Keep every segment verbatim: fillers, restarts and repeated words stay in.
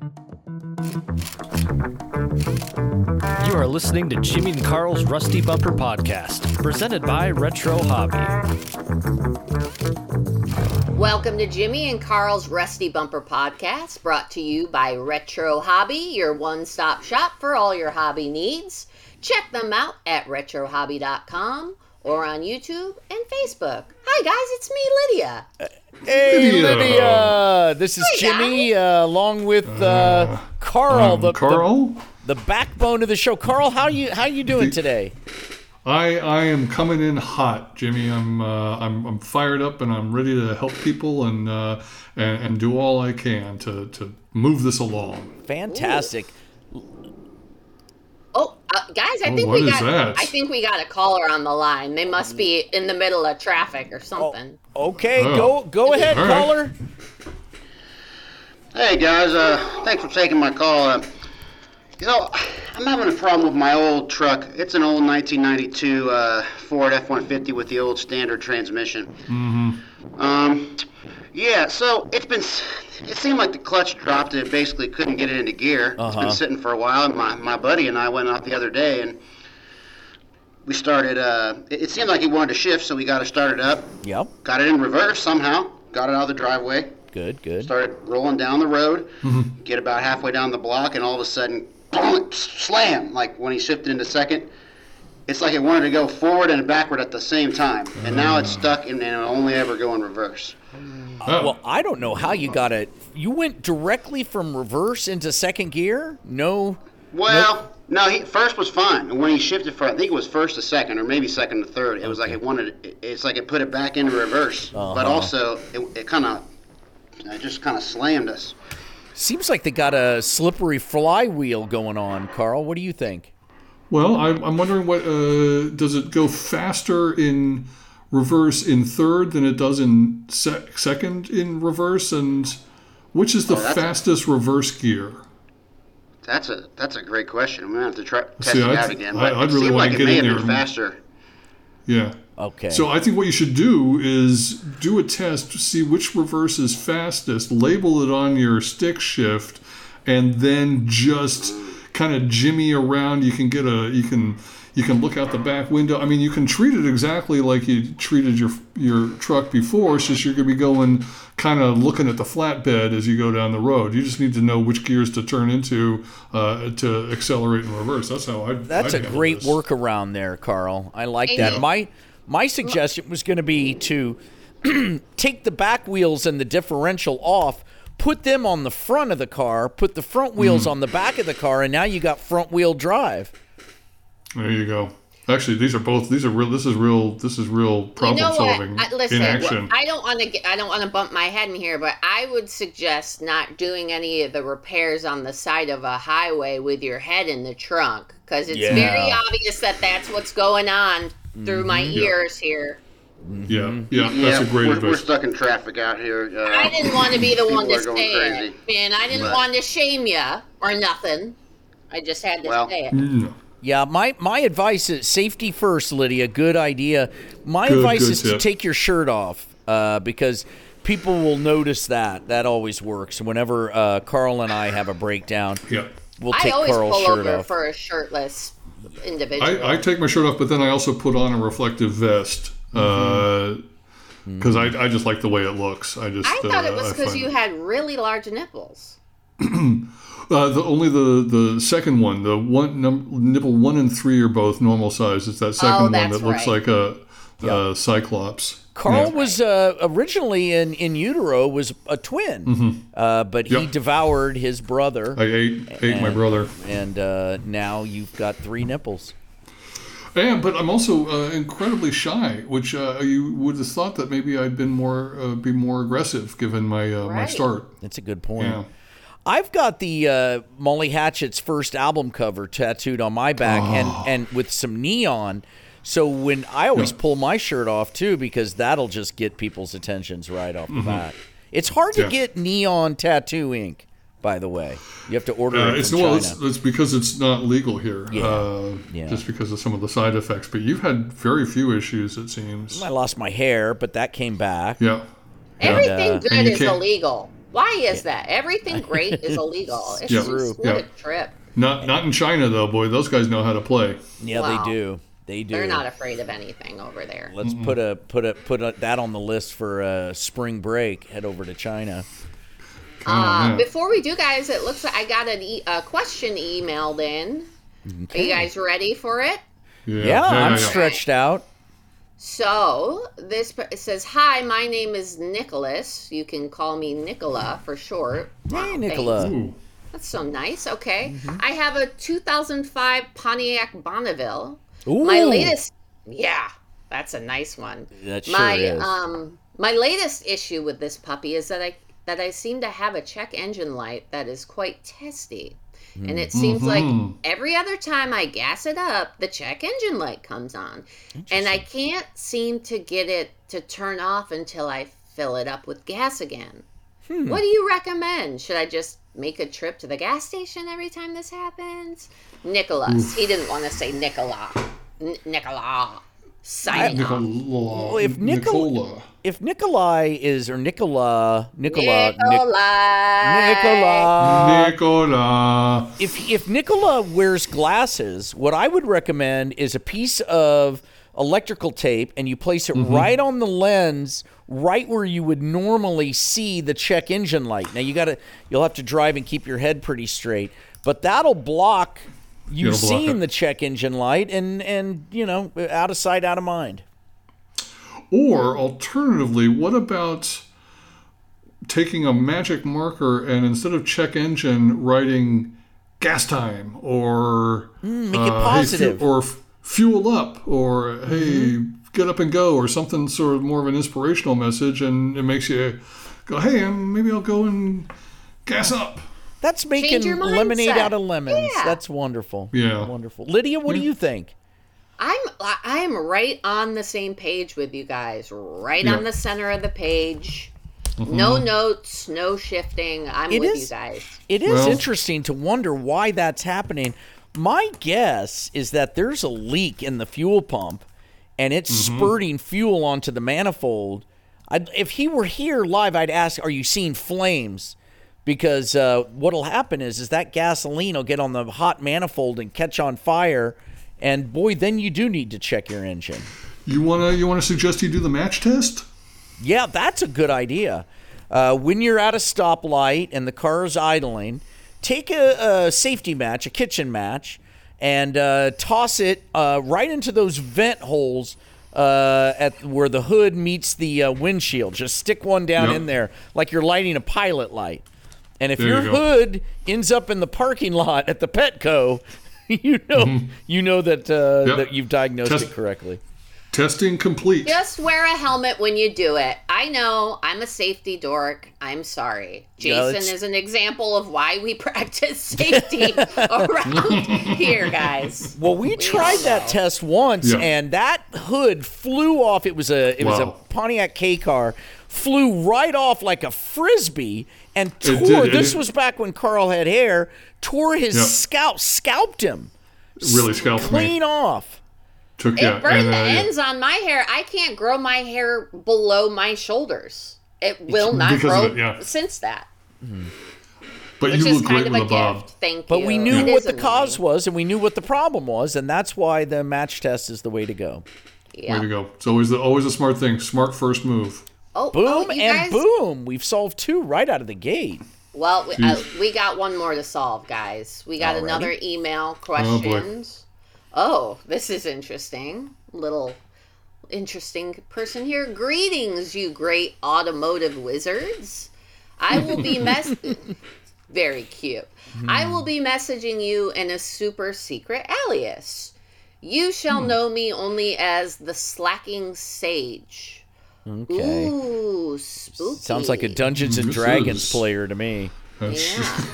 You are listening to Jimmy and Carl's Rusty Bumper Podcast, presented by Retro Hobby. Welcome to Jimmy and Carl's Rusty Bumper Podcast, brought to you by Retro Hobby, your one-stop shop for all your hobby needs. Check them out at retro hobby dot com or on YouTube and Facebook. Hi, guys, it's me, Lydia. Uh- Hey, Lydia. Lydia! This is hey, Jimmy, uh, along with uh, Carl. Um, the, Carl, the, the backbone of the show. Carl, how you how you doing the, today? I I am coming in hot, Jimmy. I'm uh, I'm I'm fired up and I'm ready to help people and uh, and, and do all I can to to move this along. Fantastic. Ooh. Oh, uh, guys, I oh, think we got I think we got a caller on the line. They must be in the middle of traffic or something. Oh, okay, oh. go go ahead, right. Caller. Hey, guys, uh, thanks for taking my call. Uh, you know, I'm having a problem with my old truck. It's an old nineteen ninety-two uh, Ford F one fifty with the old standard transmission. Mm-hmm. Um, yeah, so it's been... It seemed like the clutch dropped and it basically couldn't get it into gear. Uh-huh. It's been sitting for a while. And my, my buddy and I went out the other day and we started, uh, it, it seemed like he wanted to shift, so we got it started up. Yep. Got it in reverse somehow. Got it out of the driveway. Good, good. Started rolling down the road. Mm-hmm. Get about halfway down the block and all of a sudden, boom, slam, like when he shifted into second. It's like it wanted to go forward and backward at the same time. And now it's stuck and it'll only ever go in reverse. Oh. Well, I don't know how you got it. You went directly from reverse into second gear? No. Well, no, no he, first was fine. And when he shifted from, I think it was first to second or maybe second to third, it was like it wanted, it's like it put it back into reverse. Uh-huh. But also, it, it kind of, it just kind of slammed us. Seems like they got a slippery flywheel going on, Carl. What do you think? Well, I'm, I'm wondering what, uh, does it go faster in reverse in third than it does in sec- second in reverse, and which is the oh, fastest a, reverse gear? That's a that's a great question. I'm gonna have to try test See, it I'd, out again. But I, I'd really want like to get in there faster. Yeah. Okay. So I think what you should do is do a test to see which reverse is fastest. Label it on your stick shift, and then just kind of jimmy around. You can get a you can. You can look out the back window. I mean, you can treat it exactly like you treated your your truck before. It's just you're going to be going kind of looking at the flatbed as you go down the road. You just need to know which gears to turn into uh, to accelerate and reverse. That's how I. That's I'd a great this. workaround there, Carl. I like and that. You know. My my suggestion was going to be to take the back wheels and the differential off, put them on the front of the car, put the front wheels mm. on the back of the car, and now you got front wheel drive. There you go. Actually, these are both. These are real. This is real. This is real problem you know solving I, listen, in action. I don't want to. I don't want to bump my head in here, but I would suggest not doing any of the repairs on the side of a highway with your head in the trunk, because it's yeah. very obvious that that's what's going on through mm-hmm. my ears yeah. here. Yeah, yeah, that's yeah, a great we're, advice. We're stuck in traffic out here. Uh, I didn't want to be the one to say it, man. I didn't right. want to shame you or nothing. I just had to well, say it. No. Yeah, my, my advice is safety first, Lydia. Good idea. My good, advice good is tip. to take your shirt off uh, because people will notice that. That always works. Whenever uh, Carl and I have a breakdown, yeah. we'll take Carl's shirt off. I always pull over off. for a shirtless individual. I, I take my shirt off, but then I also put on a reflective vest because mm-hmm. uh, mm-hmm. I, I just like the way it looks. I, just, I thought uh, it was because you it. had really large nipples. Uh, the, only the, the second one, the one num, nipple one and three are both normal size. It's that second oh, one that right. looks like a, yep. a cyclops. Carl yeah. was uh, originally in, in utero was a twin, mm-hmm. uh, but yep. he devoured his brother. I ate ate and, my brother, and uh, now you've got three nipples. Yeah, but I'm also uh, incredibly shy, which uh, you would have thought that maybe I'd been more uh, be more aggressive given my uh, right. my start. That's a good point. Yeah. I've got the uh, Molly Hatchet's first album cover tattooed on my back, oh. and, and with some neon. So when I always yeah. pull my shirt off too, because that'll just get people's attentions right off the mm-hmm. bat. It's hard yeah. to get neon tattoo ink, by the way. You have to order uh, it from it's, China. Well, it's, it's because it's not legal here, yeah. Uh, yeah. just because of some of the side effects. But you've had very few issues, it seems. I lost my hair, but that came back. Yeah. Everything and, uh, good is illegal. Why is yeah. that? Everything great is illegal. It's yeah. just what yeah. a trip. Not not in China, though, boy. Those guys know how to play. Yeah, wow. they do. They do. They're not afraid of anything over there. Let's mm-hmm. put a put a put a, that on the list for uh, spring break. Head over to China. Uh, before we do, guys, it looks like I got an e- a question emailed in. Okay. Are you guys ready for it? Yeah, yeah I'm yeah, yeah. stretched out. So this it says, "Hi, my name is Nicholas. You can call me Nicola for short." Wow, hey, Nicola. That's so nice. Okay, mm-hmm. I have a two thousand five Pontiac Bonneville. Ooh. My latest, yeah, that's a nice one. That sure my, is. Um, my latest issue with this puppy is that I that I seem to have a check engine light that is quite testy. And it seems mm-hmm. like every other time I gas it up, the check engine light comes on. And I can't seem to get it to turn off until I fill it up with gas again. Hmm. What do you recommend? Should I just make a trip to the gas station every time this happens? Nicholas. Oof. He didn't want to say Nicola. N- Nicola. Sign off. Well, if Nicola, Nicola. If Nikolai is, or Nicola, Nicola, Nicola, Nicola, Nicola. If, if Nicola wears glasses, what I would recommend is a piece of electrical tape, and you place it mm-hmm. right on the lens, right where you would normally see the check engine light. Now, you gotta, you'll have to drive and keep your head pretty straight, but that'll block... You've seen the check engine light, and, and, you know, out of sight, out of mind. Or, alternatively, what about taking a magic marker and instead of check engine, writing gas time, or... Mm, make it uh, positive. Hey, fu- or fuel up, or, hey, mm-hmm. get up and go, or something sort of more of an inspirational message, and it makes you go, hey, maybe I'll go and gas up. That's making lemonade out of lemons. Yeah. That's wonderful. Yeah. Wonderful. Lydia, what yeah. do you think? I'm I'm right on the same page with you guys. Right yeah. on the center of the page. Mm-hmm. No notes, no shifting. I'm it with is, you guys. It is well, interesting to wonder why that's happening. My guess is that there's a leak in the fuel pump, and it's mm-hmm. spurting fuel onto the manifold. I'd, if he were here live, I'd ask, are you seeing flames? Because uh, what'll happen is, is that gasoline will get on the hot manifold and catch on fire, and boy, then you do need to check your engine. You wanna you wanna suggest you do the match test? Yeah, that's a good idea. Uh, when you're at a stoplight and the car is idling, take a, a safety match, a kitchen match, and uh, toss it uh, right into those vent holes. Uh, at where the hood meets the uh, windshield, just stick one down yep. in there, like you're lighting a pilot light. And if there your you hood ends up in the parking lot at the Petco, you know mm-hmm. you know that uh, yep. that you've diagnosed Test- it correctly. Testing complete. Just wear a helmet when you do it. I know I'm a safety dork. I'm sorry. Jason no, is an example of why we practice safety around here, guys. Well, we, we tried that test once, yeah. and that hood flew off. It was a it wow. was a Pontiac K car. Flew right off like a frisbee and tore. It did, it this did. was back when Carl had hair. Tore his yep. scalp, scalped him. It really scalped clean me. Clean off. Took, it yeah, burned and, uh, the ends yeah. on my hair. I can't grow my hair below my shoulders. It will it's, not grow it, yeah. since that. Mm-hmm. But Which you look great with a bob. Thank but you. But we knew yeah. what the annoying. cause was, and we knew what the problem was, and that's why the match test is the way to go. Yeah. Way to go. It's always the, always a smart thing. Smart first move. Oh, boom oh, and guys... boom. We've solved two right out of the gate. Well, we, uh, we got one more to solve, guys. We got Alrighty. another email questions. Oh, Oh, this is interesting. Little interesting person here. Greetings, you great automotive wizards. I will be mess- very cute. Hmm. I will be messaging you in a super secret alias. You shall hmm. know me only as the Slacking Sage. Okay. Ooh, spooky. Sounds like a Dungeons and Dragons player to me. Yeah.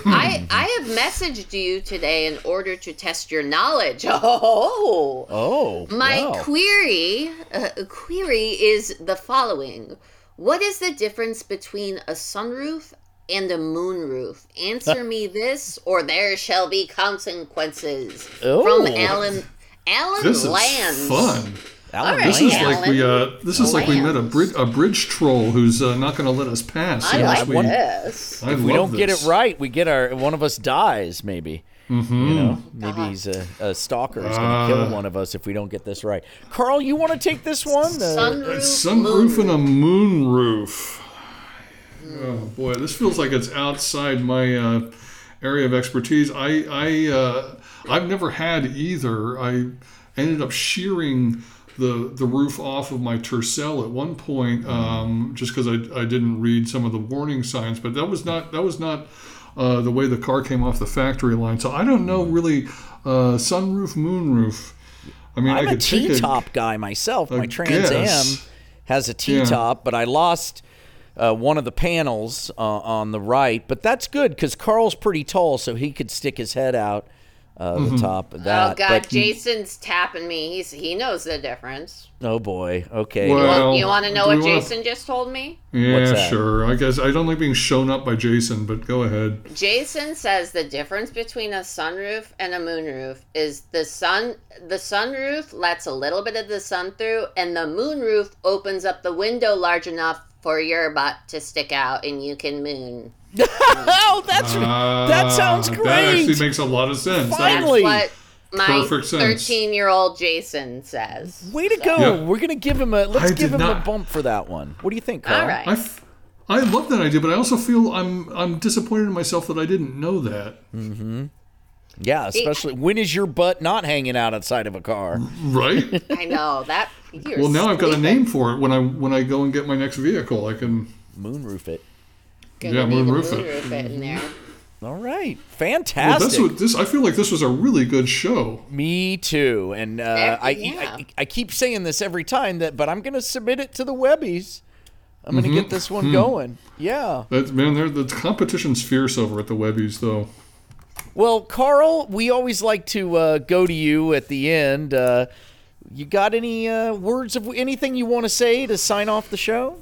I, I have messaged you today in order to test your knowledge. Oh, oh! My wow. query, uh, query is the following: what is the difference between a sunroof and a moonroof? Answer me this, or there shall be consequences. Ooh. From Alan Alan this Lands. Is fun. Alan, this is Alan. like we uh, this is oh, like we met a bridge a bridge troll who's uh, not going to let us pass. I like we, this. I if we don't this. get it right, we get our one of us dies maybe. Mm-hmm. You know, maybe he's a, a stalker who's going to uh, kill one of us if we don't get this right. Carl, you want to take this one? The sunroof, sunroof and a moon roof. Oh boy, this feels like it's outside my uh, area of expertise. I I uh, I've never had either. I ended up shearing the the roof off of my Tercel at one point, um, just because I I didn't read some of the warning signs. But that was not that was not. Uh, the way the car came off the factory line. So I don't know really uh, sunroof, moonroof. I mean, I'm I could a T-top guy myself. My I Trans guess. Am has a T-top, yeah. But I lost uh, one of the panels uh, on the right. But that's good because Carl's pretty tall, so he could stick his head out uh, mm-hmm. the top of that. Oh, God, but Jason's he, tapping me. He's He knows the difference. Oh, boy. Okay. Well, you want to know what Jason wanna... just told me? Yeah, sure. I guess I don't like being shown up by Jason, but go ahead. Jason says the difference between a sunroof and a moonroof is the sun. The sunroof lets a little bit of the sun through, and the moonroof opens up the window large enough for your butt to stick out, and you can moon. Oh, that's uh, that sounds great. That actually makes a lot of sense. Finally. That's what my thirteen-year-old Jason says. Way to so. go! Yeah. We're gonna give him a let's I give him not. a bump for that one. What do you think, Carl? All right. I, f- I love that idea, but I also feel I'm I'm disappointed in myself that I didn't know that. Mm-hmm. Yeah, especially See, when is your butt not hanging out outside of a car? Right. I know that. You're well, now sleeping. I've got a name for it. When I when I go and get my next vehicle, I can moonroof it. Gonna yeah, moonroof it. Moonroof it in there. All right, fantastic. Well, that's what this, I feel like this was a really good show. Me too, and uh, yeah. I, I I keep saying this every time that, but I'm going to submit it to the Webbies. I'm mm-hmm. going to get this one mm-hmm. going. Yeah, that, man, the competition's fierce over at the Webbies, though. Well, Carl, we always like to uh, go to you at the end. Uh, you got any uh, words of anything you want to say to sign off the show?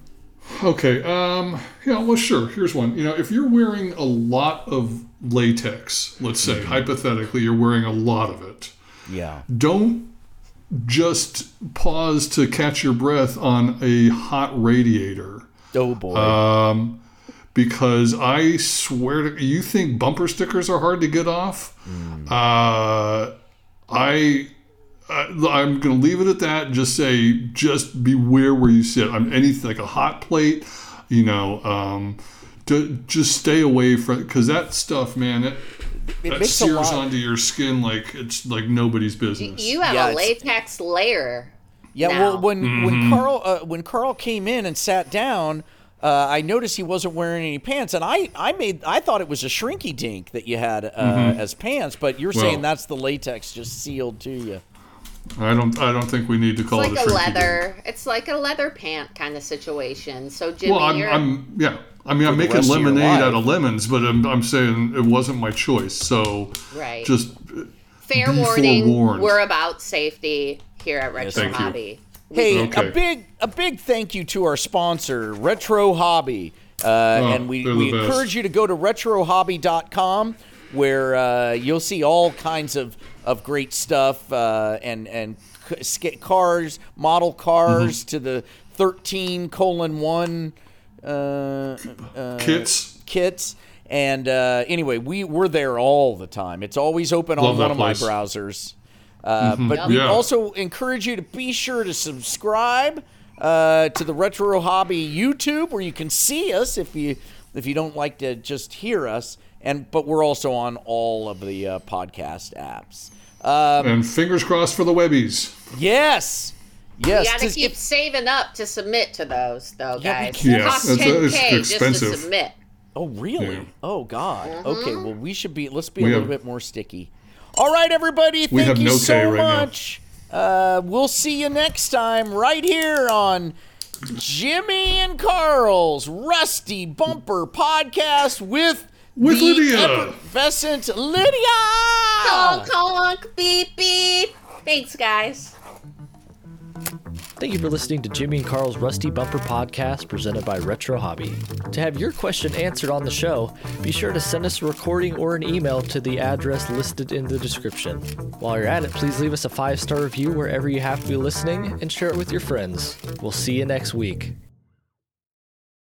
Okay, um, yeah, well, sure, here's one. You know, if you're wearing a lot of latex, let's say, mm-hmm. hypothetically, you're wearing a lot of it. Yeah. Don't just pause to catch your breath on a hot radiator. Oh, boy. Um, because I swear to you, think bumper stickers are hard to get off? Mm. Uh, I... I, I'm going to leave it at that. Just say, just beware where you sit. I'm anything like a hot plate, you know. Um, to, just stay away from because that stuff, man, it, it that sears onto your skin like it's like nobody's business. You have yeah, a latex layer. Yeah. Now. Well, when mm-hmm. when Carl uh, when Carl came in and sat down, uh, I noticed he wasn't wearing any pants, and I I made I thought it was a shrinky dink that you had uh, mm-hmm. as pants, but you're well, saying that's the latex just sealed to you. I don't. I don't think we need to call it a shrinky dink. It's like a leather. It's like a leather pant kind of situation. So Jimmy, well, I'm, you're I'm, yeah. I mean, I'm making lemonade out of lemons, but I'm, I'm saying it wasn't my choice. So right. Just fair warning. We're about safety here at Retro Hobby. Hey, okay. a big, a big thank you to our sponsor, Retro Hobby, uh, oh, and we, we encourage you to go to retro hobby dot com. Where uh, you'll see all kinds of, of great stuff uh, and and c- cars, model cars mm-hmm. to the thirteen colon one uh, uh, kits. Kits. And uh, anyway, we, we're there all the time. It's always open Love on one place. of my browsers. Uh, mm-hmm. But yeah. we also encourage you to be sure to subscribe uh, to the Retro Hobby YouTube where you can see us if you if you don't like to just hear us. And but we're also on all of the uh, podcast apps. Um, and fingers crossed for the Webbies. Yes, yes. You gotta keep if, saving up to submit to those, though, yeah, guys. It costs ten thousand just to submit. Oh, really? Yeah. Oh, God. Mm-hmm. Okay. Well, we should be. Let's be we a little have, bit more sticky. All right, everybody. Thank you no so right much. Uh, we'll see you next time right here on Jimmy and Carl's Rusty Bumper Podcast with. With the Lydia. Effervescent Lydia. Honk, honk, beep, beep. Thanks, guys. Thank you for listening to Jimmy and Carl's Rusty Bumper Podcast presented by Retro Hobby. To have your question answered on the show, be sure to send us a recording or an email to the address listed in the description. While you're at it, please leave us a five-star review wherever you happen to be listening and share it with your friends. We'll see you next week.